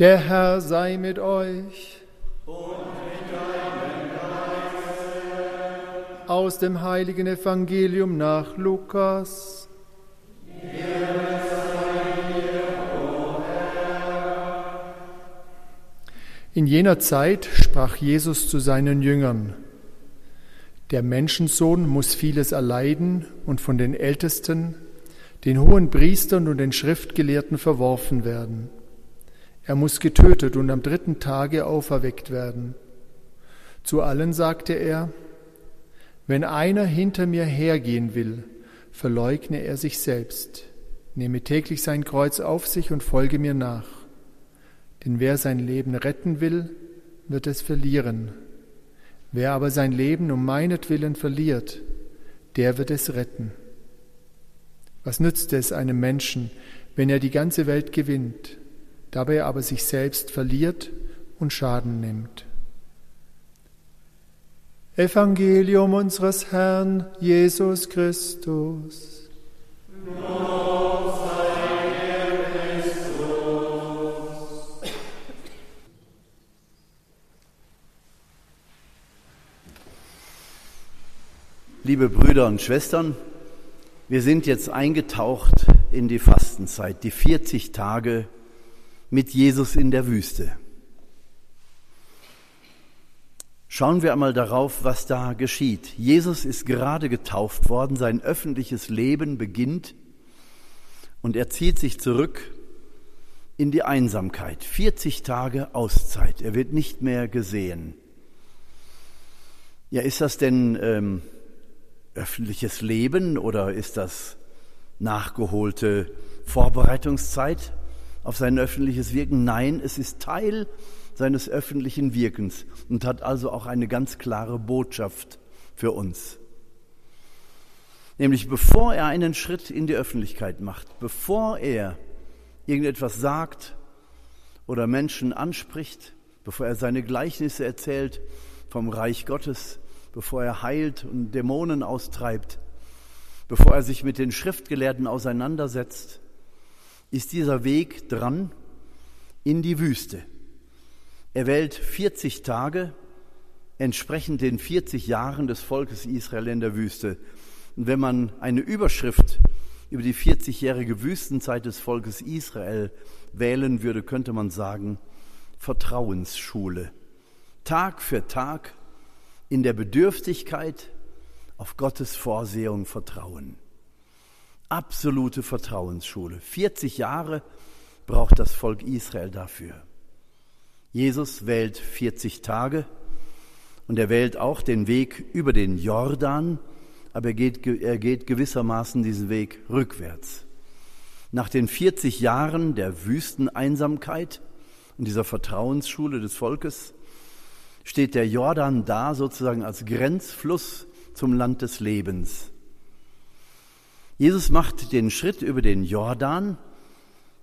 Der Herr sei mit euch. Und mit deinem Geist. Aus dem Heiligen Evangelium nach Lukas. Ehre sei dir, o Herr. In jener Zeit sprach Jesus zu seinen Jüngern: Der Menschensohn muss vieles erleiden und von den Ältesten, den hohen Priestern und den Schriftgelehrten verworfen werden. Er muss getötet und am dritten Tage auferweckt werden. Zu allen sagte er: Wenn einer hinter mir hergehen will, verleugne er sich selbst, nehme täglich sein Kreuz auf sich und folge mir nach. Denn wer sein Leben retten will, wird es verlieren. Wer aber sein Leben um meinetwillen verliert, der wird es retten. Was nützt es einem Menschen, wenn er die ganze Welt gewinnt, dabei aber sich selbst verliert und Schaden nimmt? Evangelium unseres Herrn Jesus Christus. Lob sei dir, Christus. Liebe Brüder und Schwestern, wir sind jetzt eingetaucht in die Fastenzeit, die 40 Tage mit Jesus in der Wüste. Schauen wir einmal darauf, was da geschieht. Jesus ist gerade getauft worden, sein öffentliches Leben beginnt und er zieht sich zurück in die Einsamkeit. 40 Tage Auszeit, er wird nicht mehr gesehen. Ja, ist das denn öffentliches Leben oder ist das nachgeholte Vorbereitungszeit auf sein öffentliches Wirken? Nein, es ist Teil seines öffentlichen Wirkens und hat also auch eine ganz klare Botschaft für uns. Nämlich, bevor er einen Schritt in die Öffentlichkeit macht, bevor er irgendetwas sagt oder Menschen anspricht, bevor er seine Gleichnisse erzählt vom Reich Gottes, bevor er heilt und Dämonen austreibt, bevor er sich mit den Schriftgelehrten auseinandersetzt, ist dieser Weg dran in die Wüste. Er wählt 40 Tage, entsprechend den 40 Jahren des Volkes Israel in der Wüste. Und wenn man eine Überschrift über die 40-jährige Wüstenzeit des Volkes Israel wählen würde, könnte man sagen: Vertrauensschule. Tag für Tag in der Bedürftigkeit auf Gottes Vorsehung vertrauen. Absolute Vertrauensschule. 40 Jahre braucht das Volk Israel dafür. Jesus wählt 40 Tage und er wählt auch den Weg über den Jordan, aber er geht gewissermaßen diesen Weg rückwärts. Nach den 40 Jahren der Wüsteneinsamkeit und dieser Vertrauensschule des Volkes steht der Jordan da sozusagen als Grenzfluss zum Land des Lebens. Jesus macht den Schritt über den Jordan,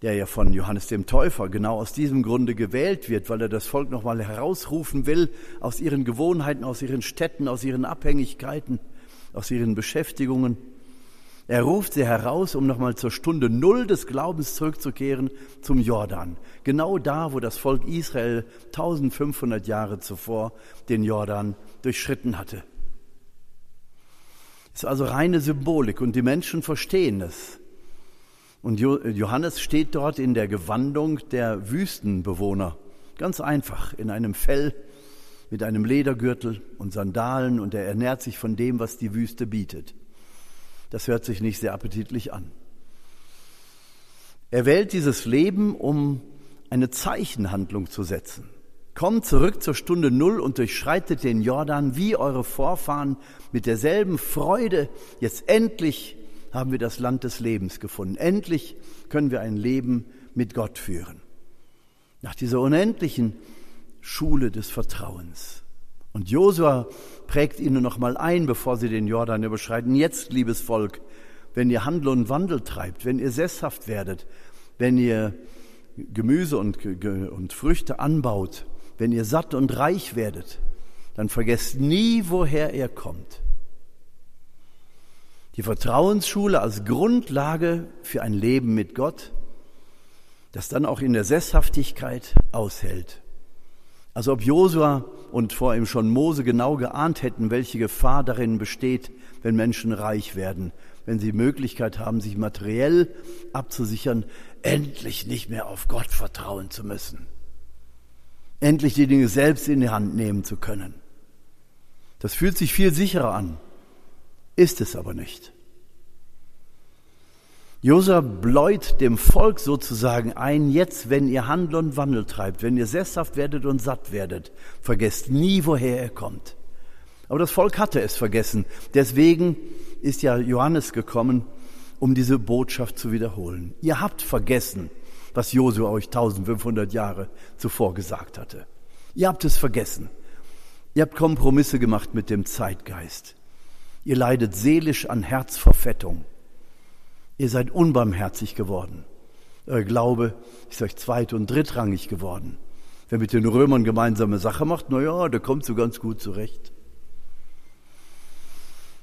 der ja von Johannes dem Täufer genau aus diesem Grunde gewählt wird, weil er das Volk nochmal herausrufen will aus ihren Gewohnheiten, aus ihren Städten, aus ihren Abhängigkeiten, aus ihren Beschäftigungen. Er ruft sie heraus, um nochmal zur Stunde Null des Glaubens zurückzukehren zum Jordan. Genau da, wo das Volk Israel 1500 Jahre zuvor den Jordan durchschritten hatte. Es ist also reine Symbolik und die Menschen verstehen es. Und Johannes steht dort in der Gewandung der Wüstenbewohner. Ganz einfach, in einem Fell, mit einem Ledergürtel und Sandalen und er ernährt sich von dem, was die Wüste bietet. Das hört sich nicht sehr appetitlich an. Er wählt dieses Leben, um eine Zeichenhandlung zu setzen. Kommt zurück zur Stunde Null und durchschreitet den Jordan wie eure Vorfahren mit derselben Freude. Jetzt endlich haben wir das Land des Lebens gefunden. Endlich können wir ein Leben mit Gott führen. Nach dieser unendlichen Schule des Vertrauens. Und Josua prägt ihnen nochmal ein, bevor sie den Jordan überschreiten: Jetzt, liebes Volk, wenn ihr Handel und Wandel treibt, wenn ihr sesshaft werdet, wenn ihr Gemüse und Früchte anbaut, wenn ihr satt und reich werdet, dann vergesst nie, woher ihr kommt. Die Vertrauensschule als Grundlage für ein Leben mit Gott das dann auch in der Sesshaftigkeit aushält. Also ob Josua und vor ihm schon Mose genau geahnt hätten, welche Gefahr darin besteht, wenn Menschen reich werden, wenn sie die Möglichkeit haben, sich materiell abzusichern, endlich nicht mehr auf Gott vertrauen zu müssen, endlich die Dinge selbst in die Hand nehmen zu können. Das fühlt sich viel sicherer an, ist es aber nicht. Josua bläut dem Volk sozusagen ein, jetzt, wenn ihr Handel und Wandel treibt, wenn ihr sesshaft werdet und satt werdet, vergesst nie, woher ihr kommt. Aber das Volk hatte es vergessen. Deswegen ist ja Johannes gekommen, um diese Botschaft zu wiederholen. Ihr habt vergessen, was Josua euch 1500 Jahre zuvor gesagt hatte. Ihr habt es vergessen. Ihr habt Kompromisse gemacht mit dem Zeitgeist. Ihr leidet seelisch an Herzverfettung. Ihr seid unbarmherzig geworden. Euer Glaube ist euch zweit- und drittrangig geworden. Wer mit den Römern gemeinsame Sache macht, naja, der kommt so ganz gut zurecht.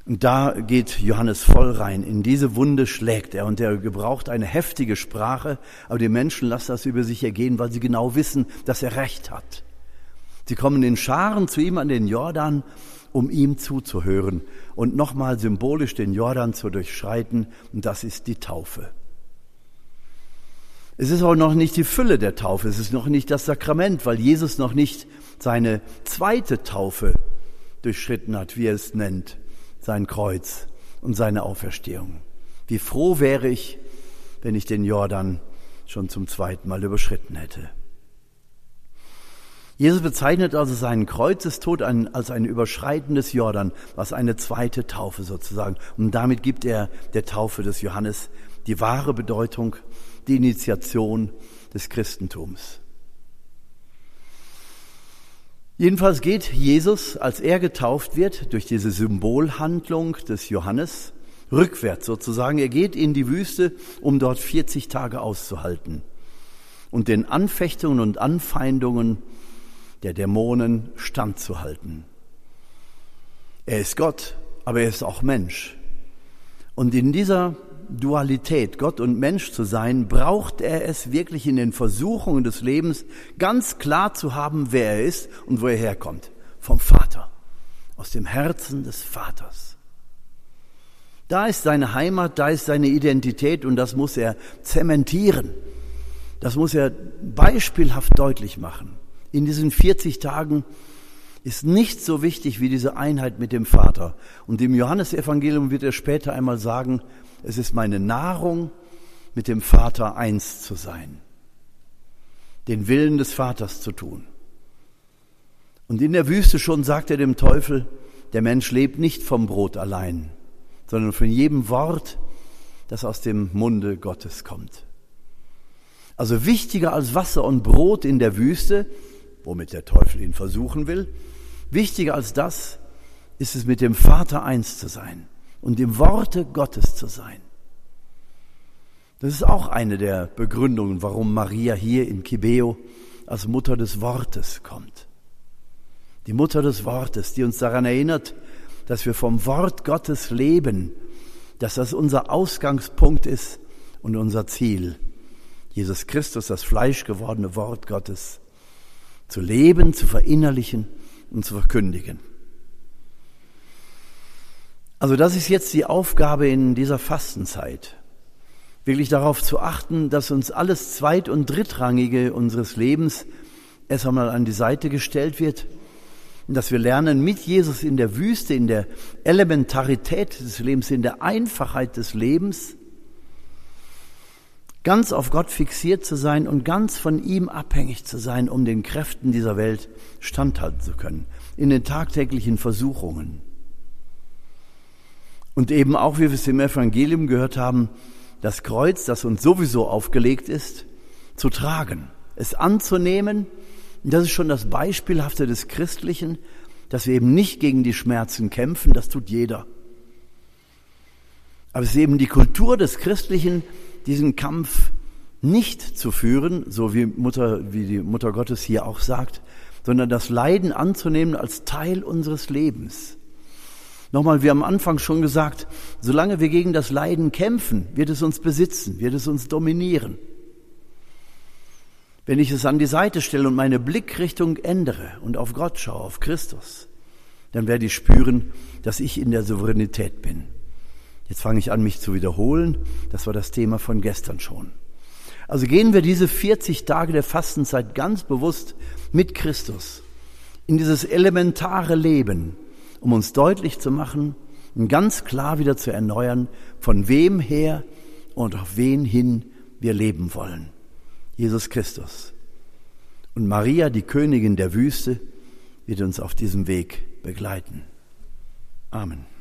Und da geht Johannes voll rein. In diese Wunde schlägt er, und er gebraucht eine heftige Sprache, aber die Menschen lassen das über sich ergehen, weil sie genau wissen, dass er recht hat. Sie kommen in Scharen zu ihm an den Jordan, um ihm zuzuhören und nochmal symbolisch den Jordan zu durchschreiten, und das ist die Taufe. Es ist auch noch nicht die Fülle der Taufe, es ist noch nicht das Sakrament, weil Jesus noch nicht seine zweite Taufe durchschritten hat, wie er es nennt, sein Kreuz und seine Auferstehung. Wie froh wäre ich, wenn ich den Jordan schon zum zweiten Mal überschritten hätte. Jesus bezeichnet also seinen Kreuzestod als ein Überschreiten des Jordan, als eine zweite Taufe sozusagen. Und damit gibt er der Taufe des Johannes die wahre Bedeutung, die Initiation des Christentums. Jedenfalls geht Jesus, als er getauft wird, durch diese Symbolhandlung des Johannes rückwärts sozusagen. Er geht in die Wüste, um dort 40 Tage auszuhalten und den Anfechtungen und Anfeindungen der Dämonen standzuhalten. Er ist Gott, aber er ist auch Mensch. Und in dieser Dualität, Gott und Mensch zu sein, braucht er es wirklich in den Versuchungen des Lebens ganz klar zu haben, wer er ist und wo er herkommt. Vom Vater, aus dem Herzen des Vaters. Da ist seine Heimat, da ist seine Identität, und das muss er zementieren. Das muss er beispielhaft deutlich machen. In diesen 40 Tagen ist nichts so wichtig wie diese Einheit mit dem Vater. Und im Johannesevangelium wird er später einmal sagen, es ist meine Nahrung, mit dem Vater eins zu sein, den Willen des Vaters zu tun. Und in der Wüste schon sagt er dem Teufel, der Mensch lebt nicht vom Brot allein, sondern von jedem Wort, das aus dem Munde Gottes kommt. Also wichtiger als Wasser und Brot in der Wüste, womit der Teufel ihn versuchen will, wichtiger als das ist es, mit dem Vater eins zu sein und im Worte Gottes zu sein. Das ist auch eine der Begründungen, warum Maria hier in Kibeho als Mutter des Wortes kommt. Die Mutter des Wortes, die uns daran erinnert, dass wir vom Wort Gottes leben, dass das unser Ausgangspunkt ist und unser Ziel. Jesus Christus, das fleischgewordene Wort Gottes, zu leben, zu verinnerlichen und zu verkündigen. Also das ist jetzt die Aufgabe in dieser Fastenzeit, wirklich darauf zu achten, dass uns alles Zweit- und Drittrangige unseres Lebens erst einmal an die Seite gestellt wird und dass wir lernen, mit Jesus in der Wüste, in der Elementarität des Lebens, in der Einfachheit des Lebens, ganz auf Gott fixiert zu sein und ganz von ihm abhängig zu sein, um den Kräften dieser Welt standhalten zu können, in den tagtäglichen Versuchungen. Und eben auch, wie wir es im Evangelium gehört haben, das Kreuz, das uns sowieso aufgelegt ist, zu tragen, es anzunehmen. Und das ist schon das Beispielhafte des Christlichen, dass wir eben nicht gegen die Schmerzen kämpfen, das tut jeder. Aber es ist eben die Kultur des Christlichen, diesen Kampf nicht zu führen, so wie die Mutter Gottes hier auch sagt, sondern das Leiden anzunehmen als Teil unseres Lebens. Nochmal, wir haben am Anfang schon gesagt, solange wir gegen das Leiden kämpfen, wird es uns besitzen, wird es uns dominieren. Wenn ich es an die Seite stelle und meine Blickrichtung ändere und auf Gott schaue, auf Christus, dann werde ich spüren, dass ich in der Souveränität bin. Jetzt fange ich an, mich zu wiederholen. Das war das Thema von gestern schon. Also gehen wir diese 40 Tage der Fastenzeit ganz bewusst mit Christus in dieses elementare Leben, um uns deutlich zu machen und ganz klar wieder zu erneuern, von wem her und auf wen hin wir leben wollen. Jesus Christus. Und Maria, die Königin der Wüste, wird uns auf diesem Weg begleiten. Amen.